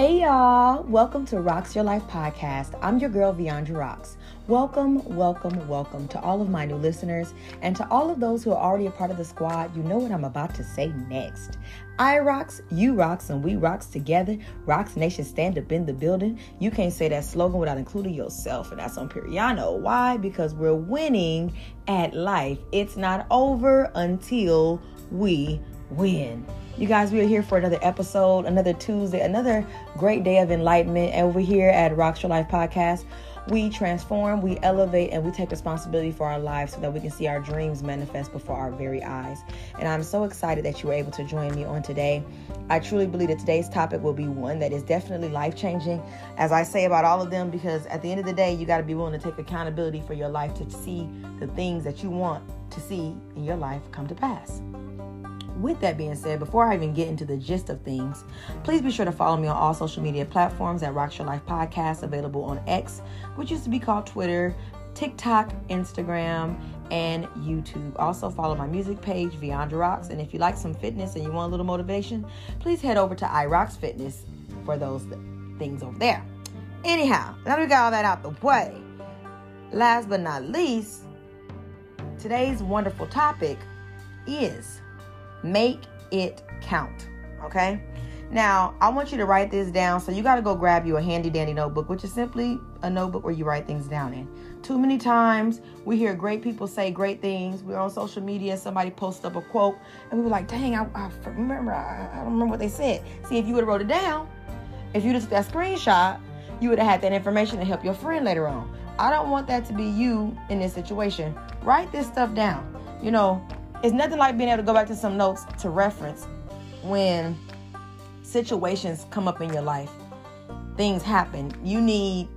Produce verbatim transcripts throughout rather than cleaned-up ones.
Hey y'all, welcome to Rocks Your Life Podcast. I'm your girl, Viondra Rocks. Welcome, welcome, welcome to all of my new listeners and to all of those who are already a part of the squad. You know what I'm about to say next. I rocks, you rocks, and we rocks together. Rocks Nation, stand up in the building. You can't say that slogan without including yourself, and that's on Piriano. Why? Because we're winning at life. It's not over until we win. You guys, we are here for another episode, another Tuesday, another great day of enlightenment. And over here at Rocks Your Life Podcast, we transform, we elevate, and we take responsibility for our lives so that we can see our dreams manifest before our very eyes. And I'm so excited that you were able to join me on today. I truly believe that today's topic will be one that is definitely life-changing, as I say about all of them, because at the end of the day, you got to be willing to take accountability for your life to see the things that you want to see in your life come to pass. With that being said, before I even get into the gist of things, please be sure to follow me on all social media platforms at Rocks Your Life Podcast, available on X, which used to be called Twitter, TikTok, Instagram, and YouTube. Also follow my music page, Viondra Rocks. And if you like some fitness and you want a little motivation, please head over to iRocks Fitness for those th- things over there. Anyhow, now that we got all that out the way, last but not least, today's wonderful topic is make it count. Okay. Now I want you to write this down. So you got to go grab you a handy dandy notebook, which is simply a notebook where you write things down in. Too many times we hear great people say great things. We're on social media. Somebody posts up a quote and we were like, dang, I, I remember. I, I don't remember what they said. See, if you would have wrote it down, if you just took that screenshot, you would have had that information to help your friend later on. I don't want that to be you in this situation. Write this stuff down. You know, it's nothing like being able to go back to some notes to reference when situations come up in your life. Things happen. You need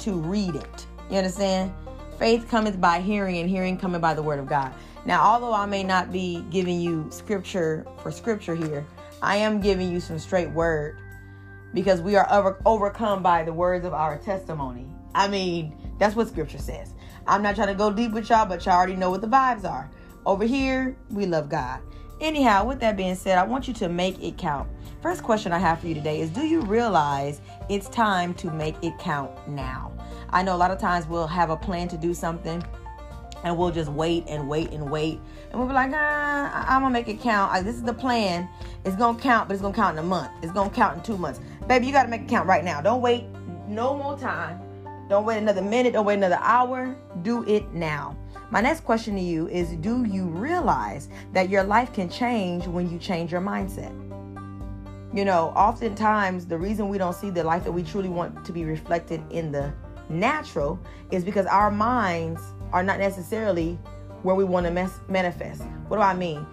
to read it. You understand? Faith cometh by hearing, and hearing cometh by the word of God. Now, although I may not be giving you scripture for scripture here, I am giving you some straight word, because we are over- overcome by the words of our testimony. I mean, that's what scripture says. I'm not trying to go deep with y'all, but y'all already know what the vibes are. Over here, we love God. Anyhow, with that being said, I want you to make it count. First question I have for you today is, do you realize it's time to make it count now? I know a lot of times we'll have a plan to do something and we'll just wait and wait and wait. And we'll be like, ah, I'm going to make it count. This is the plan. It's going to count, but it's going to count in a month. It's going to count in two months. Baby, you got to make it count right now. Don't wait no more time. Don't wait another minute. Don't wait another hour. Do it now. My next question to you is, do you realize that your life can change when you change your mindset? You know, oftentimes the reason we don't see the life that we truly want to be reflected in the natural is because our minds are not necessarily where we want to mes- manifest. What do I mean?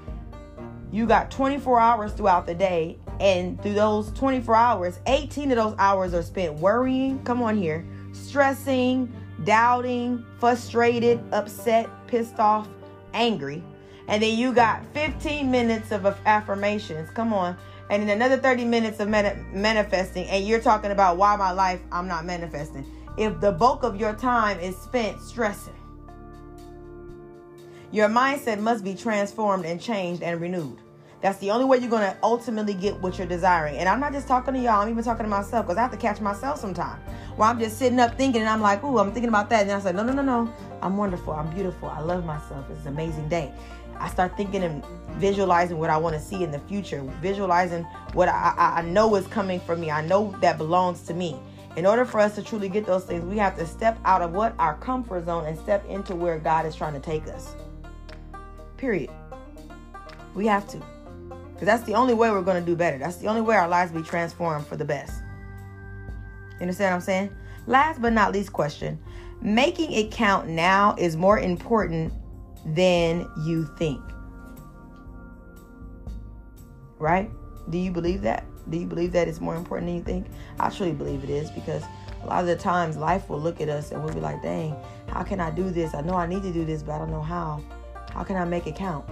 You got twenty-four hours throughout the day, and through those twenty-four hours, eighteen of those hours are spent worrying, come on here, stressing, doubting, frustrated, upset, pissed off, angry. And then you got fifteen minutes of affirmations. Come on. And then another thirty minutes of manifesting. And you're talking about why my life, I'm not manifesting. If the bulk of your time is spent stressing, your mindset must be transformed and changed and renewed. That's the only way you're going to ultimately get what you're desiring. And I'm not just talking to y'all. I'm even talking to myself, because I have to catch myself sometime, where I'm just sitting up thinking and I'm like, ooh, I'm thinking about that. And then I said, no, no, no, no. I'm wonderful. I'm beautiful. I love myself. It's an amazing day. I start thinking and visualizing what I want to see in the future, visualizing what I, I, I know is coming for me. I know that belongs to me. In order for us to truly get those things, we have to step out of what our comfort zone and step into where God is trying to take us. Period. We have to. Because that's the only way we're going to do better. That's the only way our lives be transformed for the best. You understand what I'm saying? Last but not least question. Making it count now is more important than you think. Right? Do you believe that? Do you believe that it's more important than you think? I truly believe it is, because a lot of the times life will look at us and we'll be like, dang, how can I do this? I know I need to do this, but I don't know how. How can I make it count?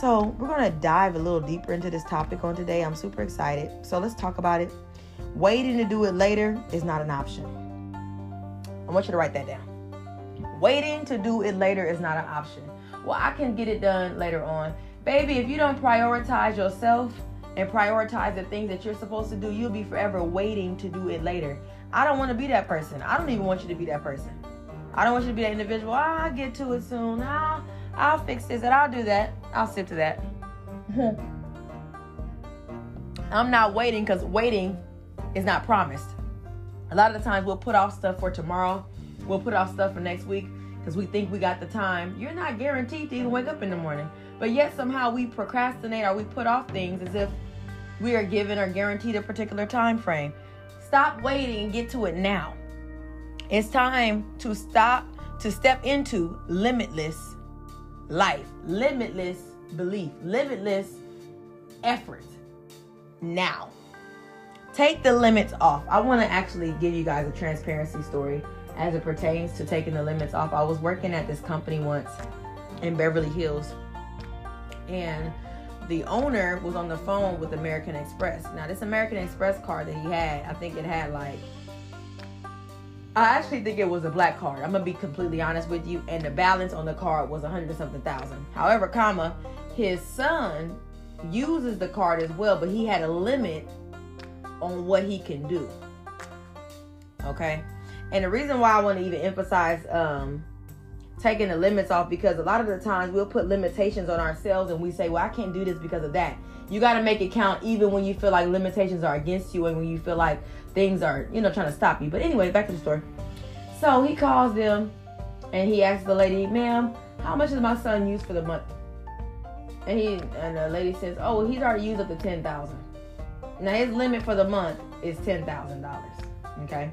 So we're going to dive a little deeper into this topic on today. I'm super excited. So let's talk about it. Waiting to do it later is not an option. I want you to write that down. Waiting to do it later is not an option. Well, I can get it done later on. Baby, if you don't prioritize yourself, and prioritize the things that you're supposed to do, you'll be forever waiting to do it later. I don't want to be that person. I don't even want you to be that person. I don't want you to be that individual. Ah, I'll get to it soon. Ah, I'll fix this and I'll do that. I'll sip to that. I'm not waiting, because waiting is not promised. A lot of the times we'll put off stuff for tomorrow. We'll put off stuff for next week because we think we got the time. You're not guaranteed to even wake up in the morning. But yet somehow we procrastinate or we put off things as if we are given or guaranteed a particular time frame. Stop waiting and get to it now. It's time to stop, to step into limitless life, limitless belief, limitless effort now. Take the limits off. I want to actually give you guys a transparency story as it pertains to taking the limits off. I was working at this company once in Beverly Hills, and the owner was on the phone with American Express. Now, this American Express card that he had, I think it had like, I actually think it was a black card. I'm going to be completely honest with you. And the balance on the card was a hundred something thousand. However, comma, his son uses the card as well, but he had a limit on what he can do. Okay. And the reason why I want to even emphasize, um, taking the limits off, because a lot of the times we'll put limitations on ourselves and we say, well, I can't do this because of that. You got to make it count even when you feel like limitations are against you and when you feel like things are, you know, trying to stop you. But anyway, back to the story. So he calls them and he asks the lady, ma'am, how much does my son use for the month? And he, and the lady says, oh, he's already used up to ten thousand dollars. Now his limit for the month is ten thousand dollars. Okay.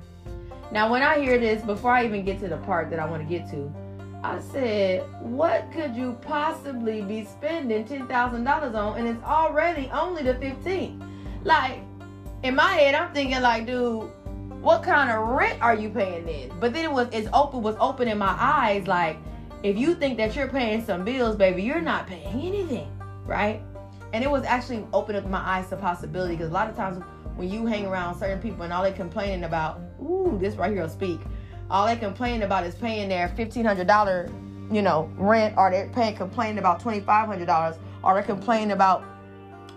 Now, when I hear this, before I even get to the part that I want to get to, I said, what could you possibly be spending ten thousand dollars on? And it's already only the fifteenth. Like, in my head, I'm thinking like, dude, what kind of rent are you paying this? But then it was, it's open, was open in my eyes. Like, if you think that you're paying some bills, baby, you're not paying anything, right? And it was actually opening up my eyes to possibility, because a lot of times when you hang around certain people and all they complaining about, ooh, this right here will speak. All they complain about is paying their fifteen hundred dollars, you know, rent, or they're paying, complaining about twenty-five hundred dollars, or they're complaining about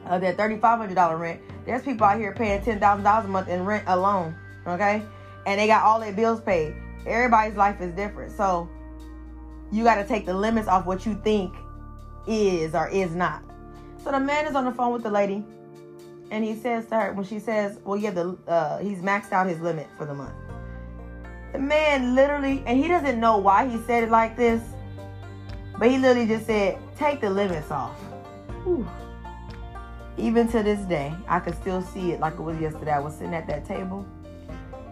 uh, their thirty-five hundred dollars rent. There's people out here paying ten thousand dollars a month in rent alone, okay? And they got all their bills paid. Everybody's life is different. So you got to take the limits off what you think is or is not. So the man is on the phone with the lady, and he says to her, when she says, well, yeah, the, uh, he's maxed out his limit for the month. The man literally, and he doesn't know why he said it like this, but he literally just said, take the limits off. Whew. Even to this day, I could still see it like it was yesterday. I was sitting at that table,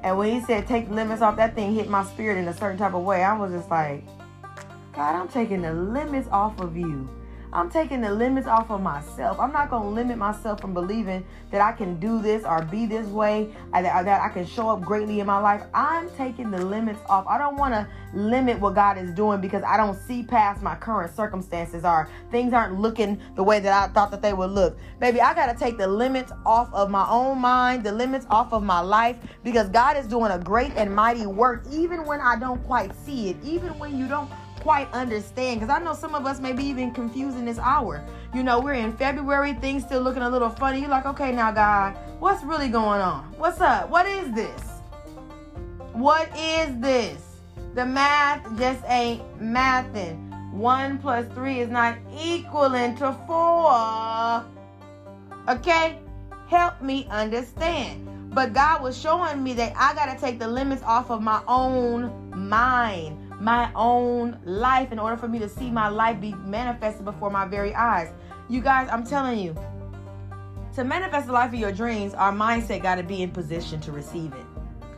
and when he said, take the limits off, that thing hit my spirit in a certain type of way. I was just like, God, I'm taking the limits off of you. I'm taking the limits off of myself. I'm not going to limit myself from believing that I can do this or be this way, or that, or that I can show up greatly in my life. I'm taking the limits off. I don't want to limit what God is doing because I don't see past my current circumstances, or things aren't looking the way that I thought that they would look. Baby, I got to take the limits off of my own mind, the limits off of my life, because God is doing a great and mighty work, even when I don't quite see it, even when you don't quite understand, because I know some of us may be even confused in this hour. You know, we're in February, things still looking a little funny. You're like, okay, now God, what's really going on? What's up? What is this? What is this? The math just ain't mathing. One plus three is not equaling to four. Okay? Help me understand. But God was showing me that I got to take the limits off of my own mind, my own life, in order for me to see my life be manifested before my very eyes. You guys, I'm telling you, to manifest the life of your dreams, our mindset got to be in position to receive it.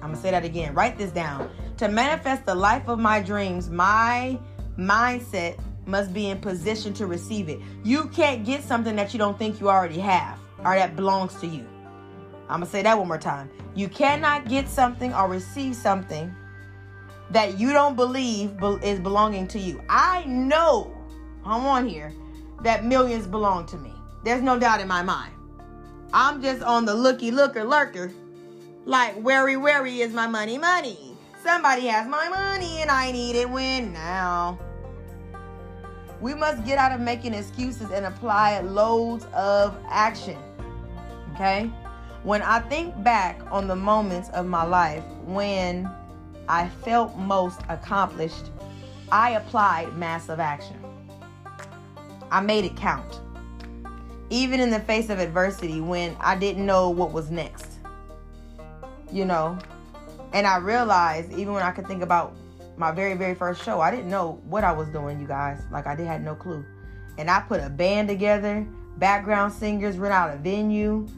I'm gonna say that again. Write this down. To manifest the life of my dreams, my mindset must be in position to receive it. You can't get something that you don't think you already have, or that belongs to you. I'm gonna say that one more time. You cannot get something or receive something that you don't believe is belonging to you. I know, I'm on here, that millions belong to me. There's no doubt in my mind. I'm just on the looky looker lurker. Like, wary wary is my money money. Somebody has my money and I need it when now. We must get out of making excuses and apply loads of action. okay? When I think back on the moments of my life when I felt most accomplished, I applied massive action. I made it count. Even in the face of adversity, when I didn't know what was next, you know, and I realized, even when I could think about my very, very first show, I didn't know what I was doing, you guys. Like, I did had no clue. And I put a band together, background singers, rent out a venue.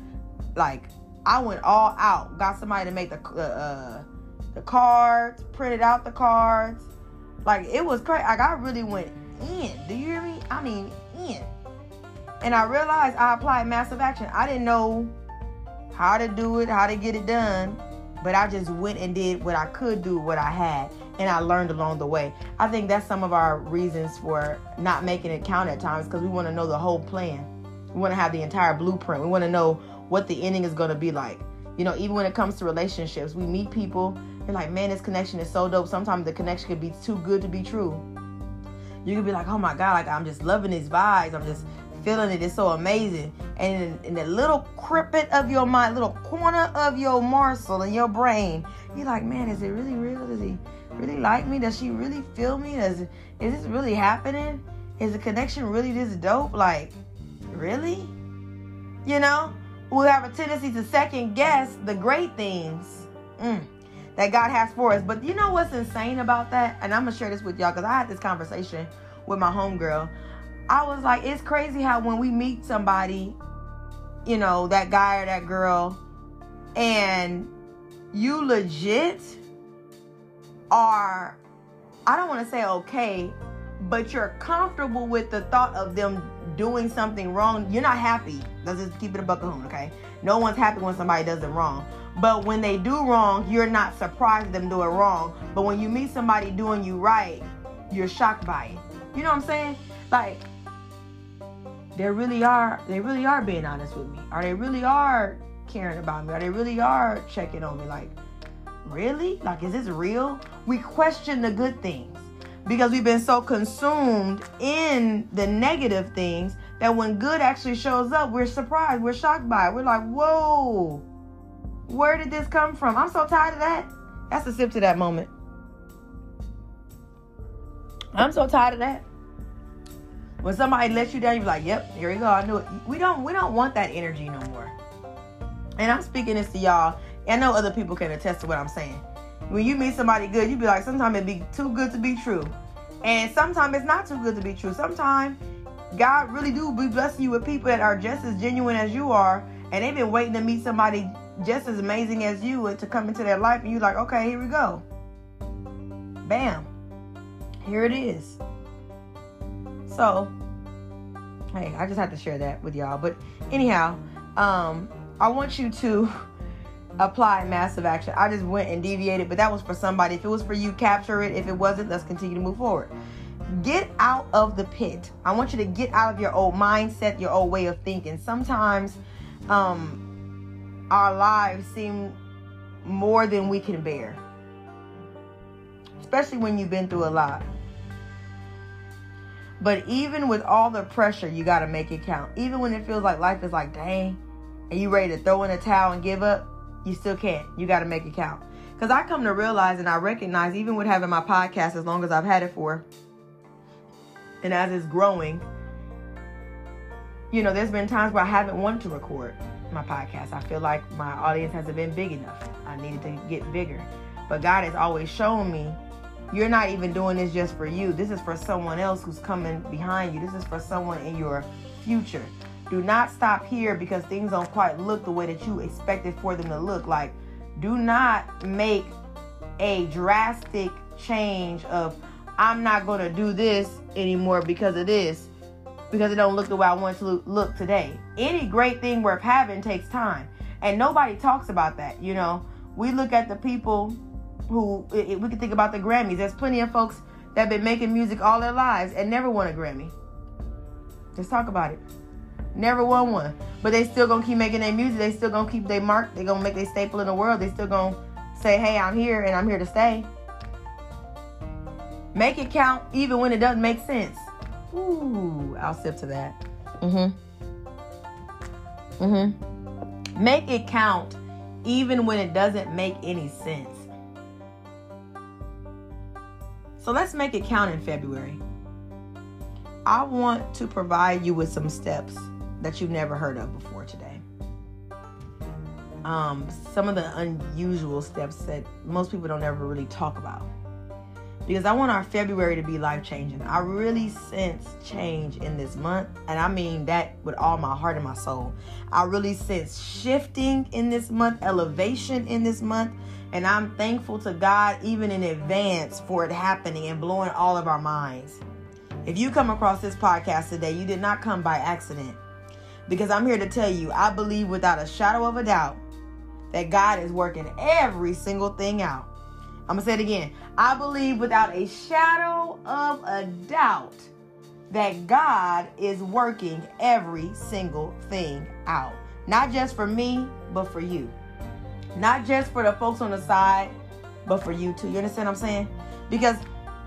Like, I went all out. Got somebody to make the uh, the cards, printed out the cards. Like, it was crazy. Like, I really went in. Do you hear me? I mean, in. And I realized I applied massive action. I didn't know how to do it, how to get it done, but I just went and did what I could do, what I had, and I learned along the way. I think that's some of our reasons for not making it count at times, because we want to know the whole plan. We want to have the entire blueprint. We want to know what the ending is going to be like. You know, even when it comes to relationships, we meet people, they're like, man, this connection is so dope. Sometimes the connection could be too good to be true. You could be like, oh my God, like, I'm just loving these vibes. I'm just feeling it. It's so amazing. And in, in the little crimpet of your mind, little corner of your morsel in your brain, you're like, man, is it really real? Does he really like me? Does she really feel me? Does, is this really happening? Is the connection really this dope? Like, really? You know, we have a tendency to second guess the great things mm, that God has for us. But you know what's insane about that? And I'm going to share this with y'all, because I had this conversation with my homegirl. I was like, it's crazy how when we meet somebody, you know, that guy or that girl, and you legit are, I don't want to say okay, but you're comfortable with the thought of them doing something wrong. You're not happy. Let's just keep it a buck a hoon, okay? No one's happy when somebody does it wrong. But when they do wrong, you're not surprised them do it wrong. But when you meet somebody doing you right, you're shocked by it. You know what I'm saying? Like, they really are, they really are being honest with me. Or they really are caring about me. Or they really are checking on me. Like, really? Like, is this real? We question the good things because we've been so consumed in the negative things that when good actually shows up, we're surprised. We're shocked by it. We're like, whoa, where did this come from? I'm so tired of that. That's a sip to that moment. I'm so tired of that. When somebody lets you down, you're like, yep, here we go. I knew it. We don't, we don't want that energy no more. And I'm speaking this to y'all. I know other people can attest to what I'm saying. When you meet somebody good, you be like, sometimes it be too good to be true. And sometimes it's not too good to be true. Sometimes God really do be blessing you with people that are just as genuine as you are. And they've been waiting to meet somebody just as amazing as you and to come into their life. And you're like, okay, here we go. Bam. Here it is. So, hey, I just have to share that with y'all. But anyhow, um, I want you to apply massive action. I just went and deviated, but that was for somebody. If it was for you, capture it. If it wasn't, let's continue to move forward. Get out of the pit. I want you to get out of your old mindset, your old way of thinking. Sometimes um, our lives seem more than we can bear, especially when you've been through a lot. But even with all the pressure, you got to make it count. Even when it feels like life is like, dang, and you ready to throw in a towel and give up, you still can't. You got to make it count. Because I come to realize and I recognize, even with having my podcast as long as I've had it for, and as it's growing, you know, there's been times where I haven't wanted to record my podcast. I feel like my audience hasn't been big enough. I needed to get bigger. But God has always shown me, you're not even doing this just for you. This is for someone else who's coming behind you. This is for someone in your future. Do not stop here because things don't quite look the way that you expected for them to look. Like, do not make a drastic change of, I'm not going to do this anymore because of this, because it don't look the way I want it to look today. Any great thing worth having takes time. And nobody talks about that, you know. We look at the people who, we can think about the Grammys. There's plenty of folks that have been making music all their lives and never won a Grammy. Let's talk about it. Never won one. But they still gonna keep making their music. They still gonna keep their mark. They gonna make their staple in the world. They still gonna say, hey, I'm here and I'm here to stay. Make it count even when it doesn't make sense. Ooh, I'll sip to that. Mm-hmm. Mm-hmm. Make it count even when it doesn't make any sense. So let's make it count in February. I want to provide you with some steps that you've never heard of before today. Um, some of the unusual steps that most people don't ever really talk about. Because I want our February to be life-changing. I really sense change in this month. And I mean that with all my heart and my soul. I really sense shifting in this month, elevation in this month. And I'm thankful to God even in advance for it happening and blowing all of our minds. If you come across this podcast today, you did not come by accident. Because I'm here to tell you, I believe without a shadow of a doubt that God is working every single thing out. I'm going to say it again. I believe without a shadow of a doubt that God is working every single thing out. Not just for me, but for you. Not just for the folks on the side, but for you too. You understand what I'm saying? Because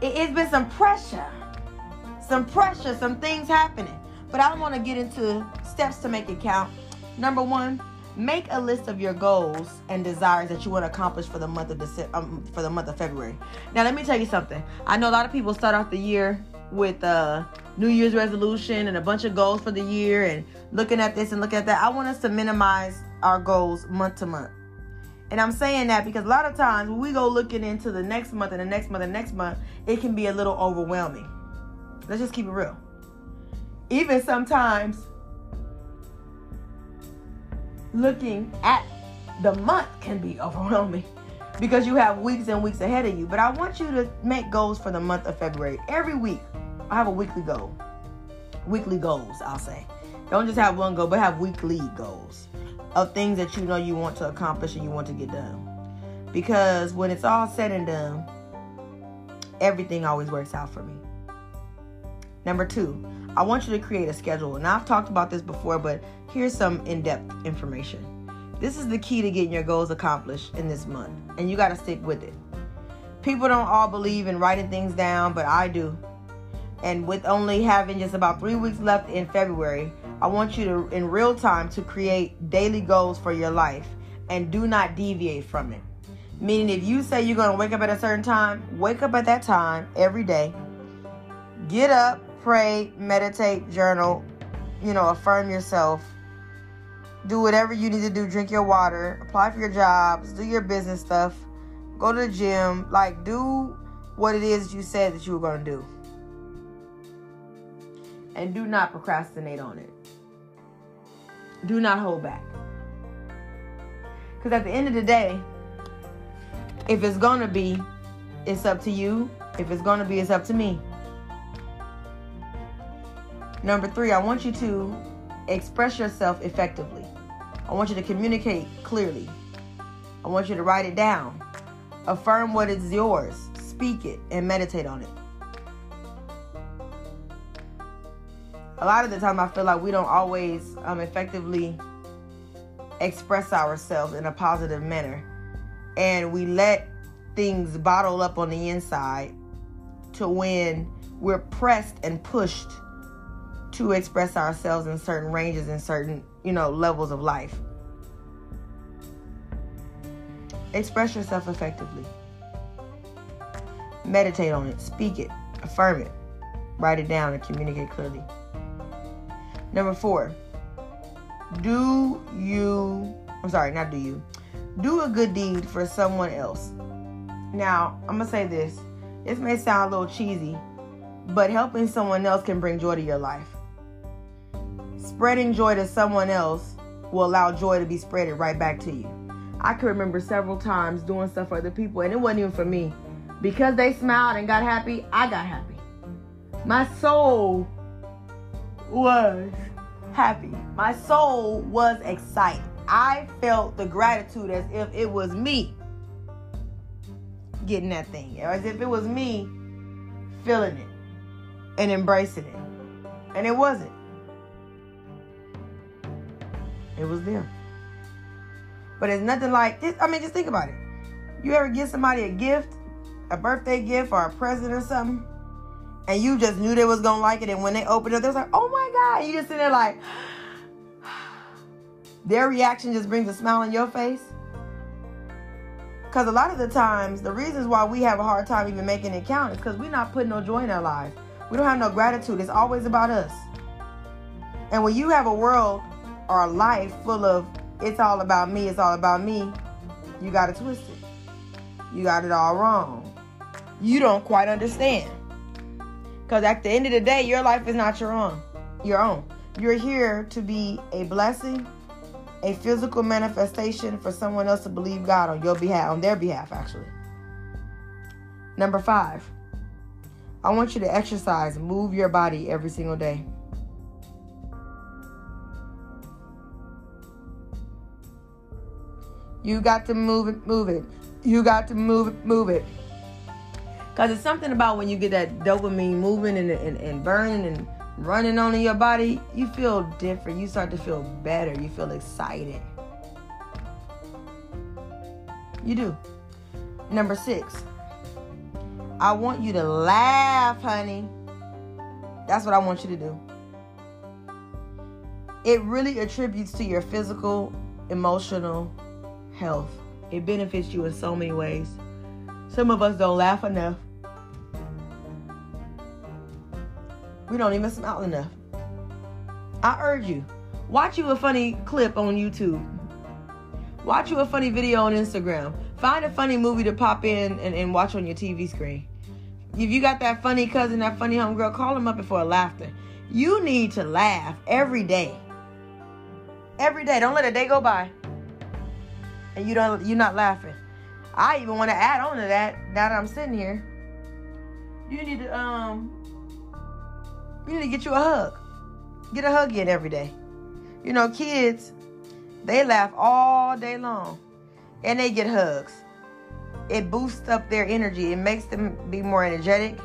it's been some pressure. Some pressure, some things happening. But I want to get into steps to make it count. Number one. Make a list of your goals and desires that you want to accomplish for the month of December, um, for the month of February. Now, let me tell you something. I know a lot of people start off the year with a New Year's resolution and a bunch of goals for the year and looking at this and looking at that. I want us to minimize our goals month to month. And I'm saying that because a lot of times when we go looking into the next month and the next month and the next month, it can be a little overwhelming. Let's just keep it real. Even sometimes looking at the month can be overwhelming because you have weeks and weeks ahead of you. But I want you to make goals for the month of February. Every week, I have a weekly goal. Weekly goals, I'll say. Don't just have one goal, but have weekly goals of things that you know you want to accomplish and you want to get done. Because when it's all said and done, everything always works out for me. Number two. I want you to create a schedule. And I've talked about this before, but here's some in-depth information. This is the key to getting your goals accomplished in this month. And you got to stick with it. People don't all believe in writing things down, but I do. And with only having just about three weeks left in February, I want you to, in real time, to create daily goals for your life. And do not deviate from it. Meaning if you say you're going to wake up at a certain time, wake up at that time every day. Get up. Pray, meditate, journal, you know, affirm yourself. Do whatever you need to do. Drink your water, apply for your jobs, do your business stuff, go to the gym. Like, do what it is you said that you were going to do. And do not procrastinate on it. Do not hold back. Because at the end of the day, if it's going to be, it's up to you. If it's going to be, it's up to me. Number three, I want you to express yourself effectively. I want you to communicate clearly. I want you to write it down. Affirm what is yours. Speak it and meditate on it. A lot of the time I feel like we don't always um, effectively express ourselves in a positive manner. And we let things bottle up on the inside to when we're pressed and pushed to express ourselves in certain ranges and certain, you know, levels of life. Express yourself effectively. Meditate on it. Speak it. Affirm it. Write it down and communicate clearly. Number four. Do you... I'm sorry, not do you. Do a good deed for someone else. Now, I'm going to say this. This may sound a little cheesy, but helping someone else can bring joy to your life. Spreading joy to someone else will allow joy to be spread right back to you. I can remember several times doing stuff for other people, and it wasn't even for me. Because they smiled and got happy, I got happy. My soul was happy. My soul was excited. I felt the gratitude as if it was me getting that thing, or as if it was me feeling it and embracing it. And it wasn't. It was them. But it's nothing like this. I mean, just think about it. You ever give somebody a gift, a birthday gift or a present or something, and you just knew they was going to like it, and when they opened it, they was like, oh my God. You just sitting there like, their reaction just brings a smile on your face? Because a lot of the times, the reasons why we have a hard time even making it count is because we're not putting no joy in our life. We don't have no gratitude. It's always about us. And when you have a world or a life full of, it's all about me, it's all about me, you got it twisted. You got it all wrong. You don't quite understand. Because at the end of the day, your life is not your own. Your own. You're here to be a blessing, a physical manifestation for someone else to believe God on your behalf, on their behalf, actually. Number five, I want you to exercise, move your body every single day. You got to move it, move it. You got to move it, move it. Because it's something about when you get that dopamine moving and, and, and burning and running on in your body, you feel different. You start to feel better. You feel excited. You do. Number six, I want you to laugh, honey. That's what I want you to do. It really attributes to your physical, emotional health. It benefits you in so many ways. Some of us don't laugh enough. We don't even smile enough. I urge you, watch you a funny clip on YouTube. Watch you a funny video on Instagram. Find a funny movie to pop in and, and watch on your T V screen. If you got that funny cousin, that funny homegirl, call them up before laughter. You need to laugh every day. Every day. Don't let a day go by and you don't, you're not laughing. I even want to add on to that, now that I'm sitting here. You need to, um... You need to get you a hug. Get a hug in every day. You know, kids, they laugh all day long. And they get hugs. It boosts up their energy. It makes them be more energetic.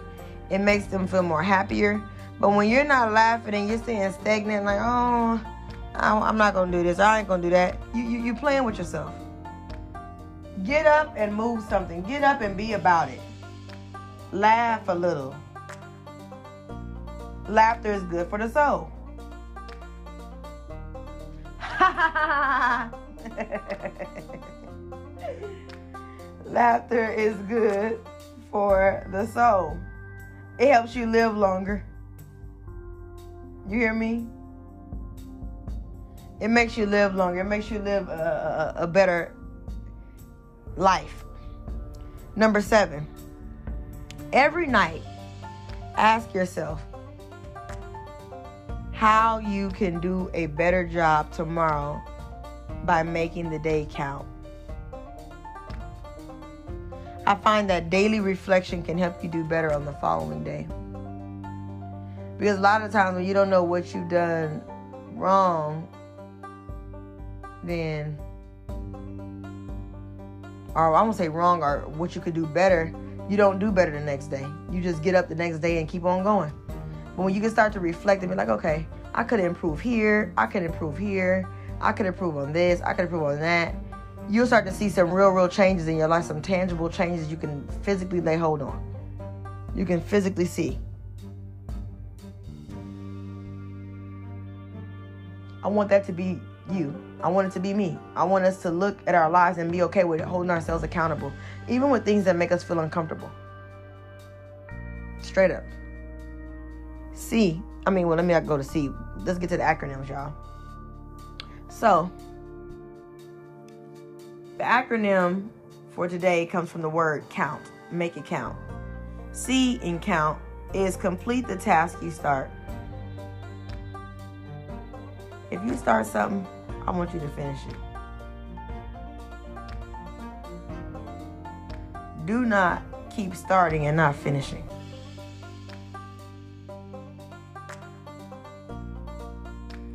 It makes them feel more happier. But when you're not laughing and you're staying stagnant, like, oh, I'm not going to do this. I ain't going to do that. You, you, you're playing with yourself. Get up and move something. Get up and be about it. Laugh a little. Laughter is good for the soul. Laughter is good for the soul. It helps you live longer. You hear me? It makes you live longer. It makes you live a, a, a better life. Number seven. Every night, ask yourself, how you can do a better job tomorrow by making the day count. I find that daily reflection can help you do better on the following day. Because a lot of times when you don't know what you've done wrong, then, or I won't say wrong, or what you could do better, you don't do better the next day. You just get up the next day and keep on going. But when you can start to reflect and be like, okay, I could improve here. I could improve here. I could improve on this. I could improve on that. You'll start to see some real, real changes in your life, some tangible changes you can physically lay hold on. You can physically see. I want that to be you. I want it to be me. I want us to look at our lives and be okay with holding ourselves accountable, even with things that make us feel uncomfortable. Straight up. C, I mean, well, let me not go to C. Let's get to the acronyms, y'all. So, the acronym for today comes from the word count. Make it count. C in count is complete the task you start. If you start something, I want you to finish it. Do not keep starting and not finishing.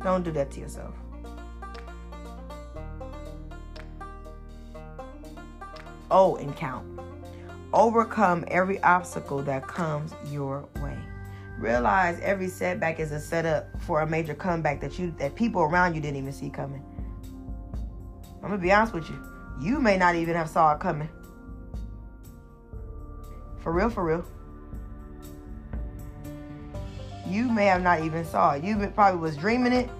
Don't do that to yourself. O in count. Overcome every obstacle that comes your way. Realize every setback is a setup for a major comeback that you that people around you didn't even see coming. I'm gonna be honest with you. You may not even have saw it coming. For real, for real. You may have not even saw it. You probably was dreaming it.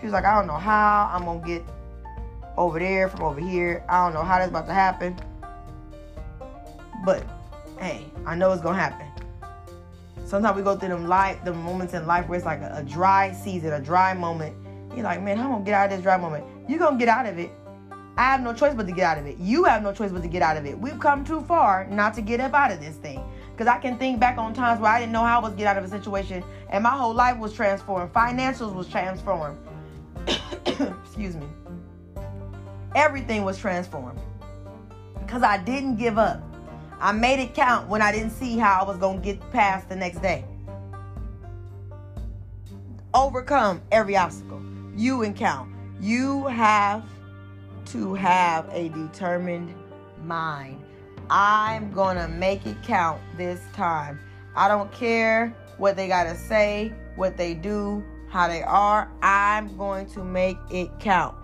She was like, I don't know how I'm going to get over there, from over here. I don't know how that's about to happen. But, hey, I know it's going to happen. Sometimes we go through them life, the moments in life where it's like a, a dry season, a dry moment. You're like, man, how am I going to get out of this dry moment? You're going to get out of it. I have no choice but to get out of it. You have no choice but to get out of it. We've come too far not to get up out of this thing. Because I can think back on times where I didn't know how I was get out of a situation. And my whole life was transformed. Financials was transformed. Excuse me. Everything was transformed. Because I didn't give up. I made it count when I didn't see how I was going to get past the next day. Overcome every obstacle you encounter. You have to have a determined mind. I'm going to make it count this time. I don't care what they got to say, what they do, how they are. I'm going to make it count.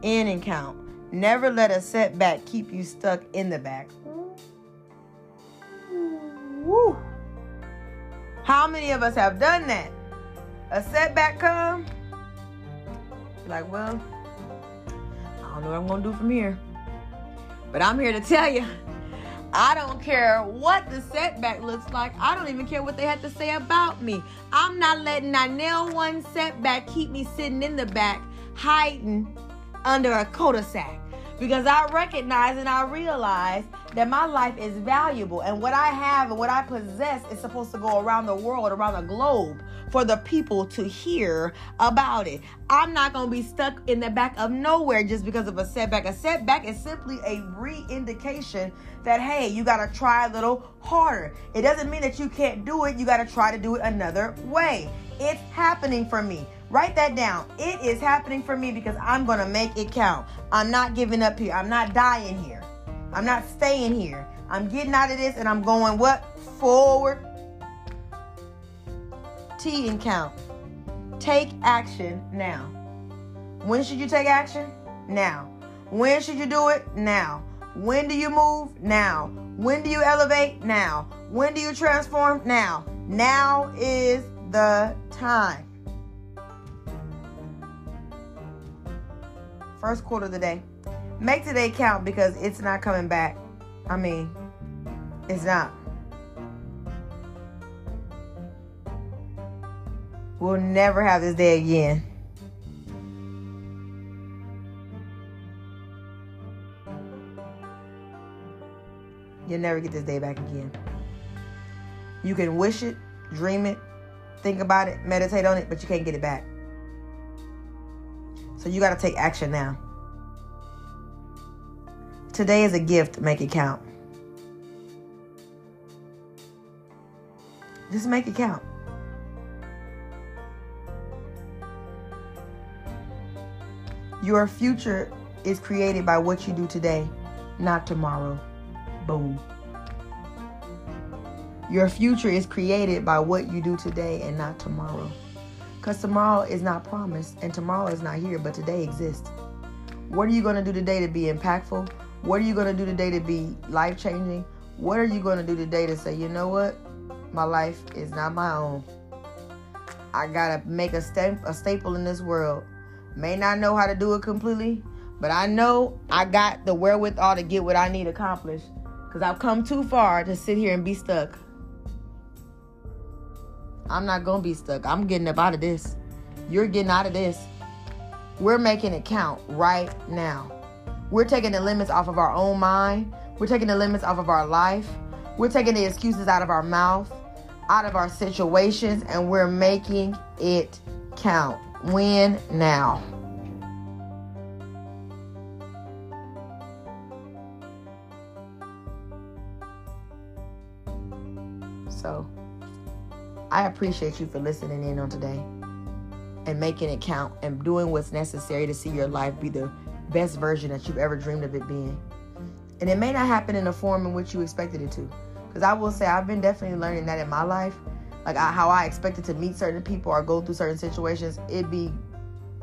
In and count. Never let a setback keep you stuck in the back. Woo. How many of us have done that? A setback come, you're like, well, I don't know what I'm going to do from here. But I'm here to tell you, I don't care what the setback looks like. I don't even care what they had to say about me. I'm not letting that nail one setback keep me sitting in the back, hiding under a cul-de-sac, because I recognize and I realize that my life is valuable, and what I have and what I possess is supposed to go around the world, around the globe, for the people to hear about it. I'm not going to be stuck in the back of nowhere just because of a setback. A setback is simply a re-indication that, hey, you got to try a little harder. It doesn't mean that you can't do it. You got to try to do it another way. It's happening for me. Write that down. It is happening for me because I'm going to make it count. I'm not giving up here. I'm not dying here. I'm not staying here. I'm getting out of this and I'm going what? Forward. T and count. Take action now. When should you take action? Now. When should you do it? Now. When do you move? Now. When do you elevate? Now. When do you transform? Now. Now is the time. First quarter of the day. Make today count because it's not coming back. I mean, it's not. We'll never have this day again. You'll never get this day back again. You can wish it, dream it, think about it, meditate on it, but you can't get it back. So you got to take action now. Today is a gift. Make it count. Just make it count. Your future is created by what you do today, not tomorrow. Boom. Your future is created by what you do today and not tomorrow. Because tomorrow is not promised and tomorrow is not here, but today exists. What are you going to do today to be impactful? What are you going to do today to be life-changing? What are you going to do today to say, you know what? My life is not my own. I got to make a, st- a staple in this world. May not know how to do it completely, but I know I got the wherewithal to get what I need accomplished because I've come too far to sit here and be stuck. I'm not going to be stuck. I'm getting up out of this. You're getting out of this. We're making it count right now. We're taking the limits off of our own mind. We're taking the limits off of our life. We're taking the excuses out of our mouth, out of our situations, and we're making it count. When? Now. So, I appreciate you for listening in on today and making it count and doing what's necessary to see your life be the best version that you've ever dreamed of it being. And it may not happen in the form in which you expected it to. Because I will say I've been definitely learning that in my life. Like I, how I expected to meet certain people or go through certain situations, it'd be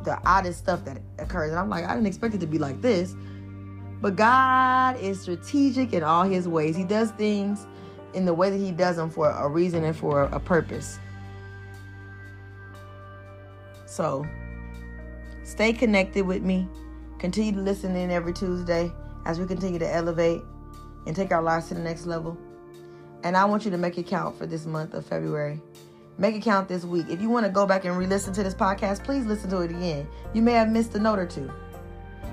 the oddest stuff that occurs. And I'm like, I didn't expect it to be like this. But God is strategic in all his ways. He does things in the way that he does them for a reason and for a purpose. So Stay connected with me. Continue to listen in every Tuesday as we continue to elevate and take our lives to the next level. And I want you to make it count for this month of February. Make it count this week. If you want to go back and re-listen to this podcast, please listen to it again. You may have missed a note or two,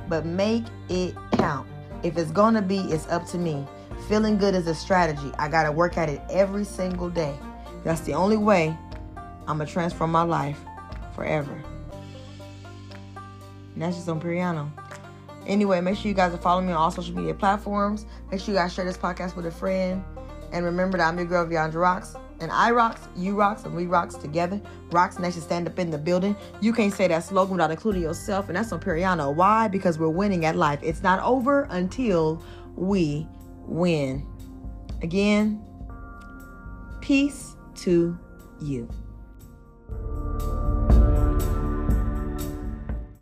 but make it count. If it's going to be, it's up to me. Feeling good is a strategy. I got to work at it every single day. That's the only way I'm going to transform my life forever. And that's just on Piriano. Anyway, make sure you guys are following me on all social media platforms. Make sure you guys share this podcast with a friend. And remember that I'm your girl, Viondra Rocks. And I rocks, you rocks, and we rocks together. Rocks Nation, stand up in the building. You can't say that slogan without including yourself, and that's on Piriano. Why? Because we're winning at life. It's not over until we win. Again, peace to you.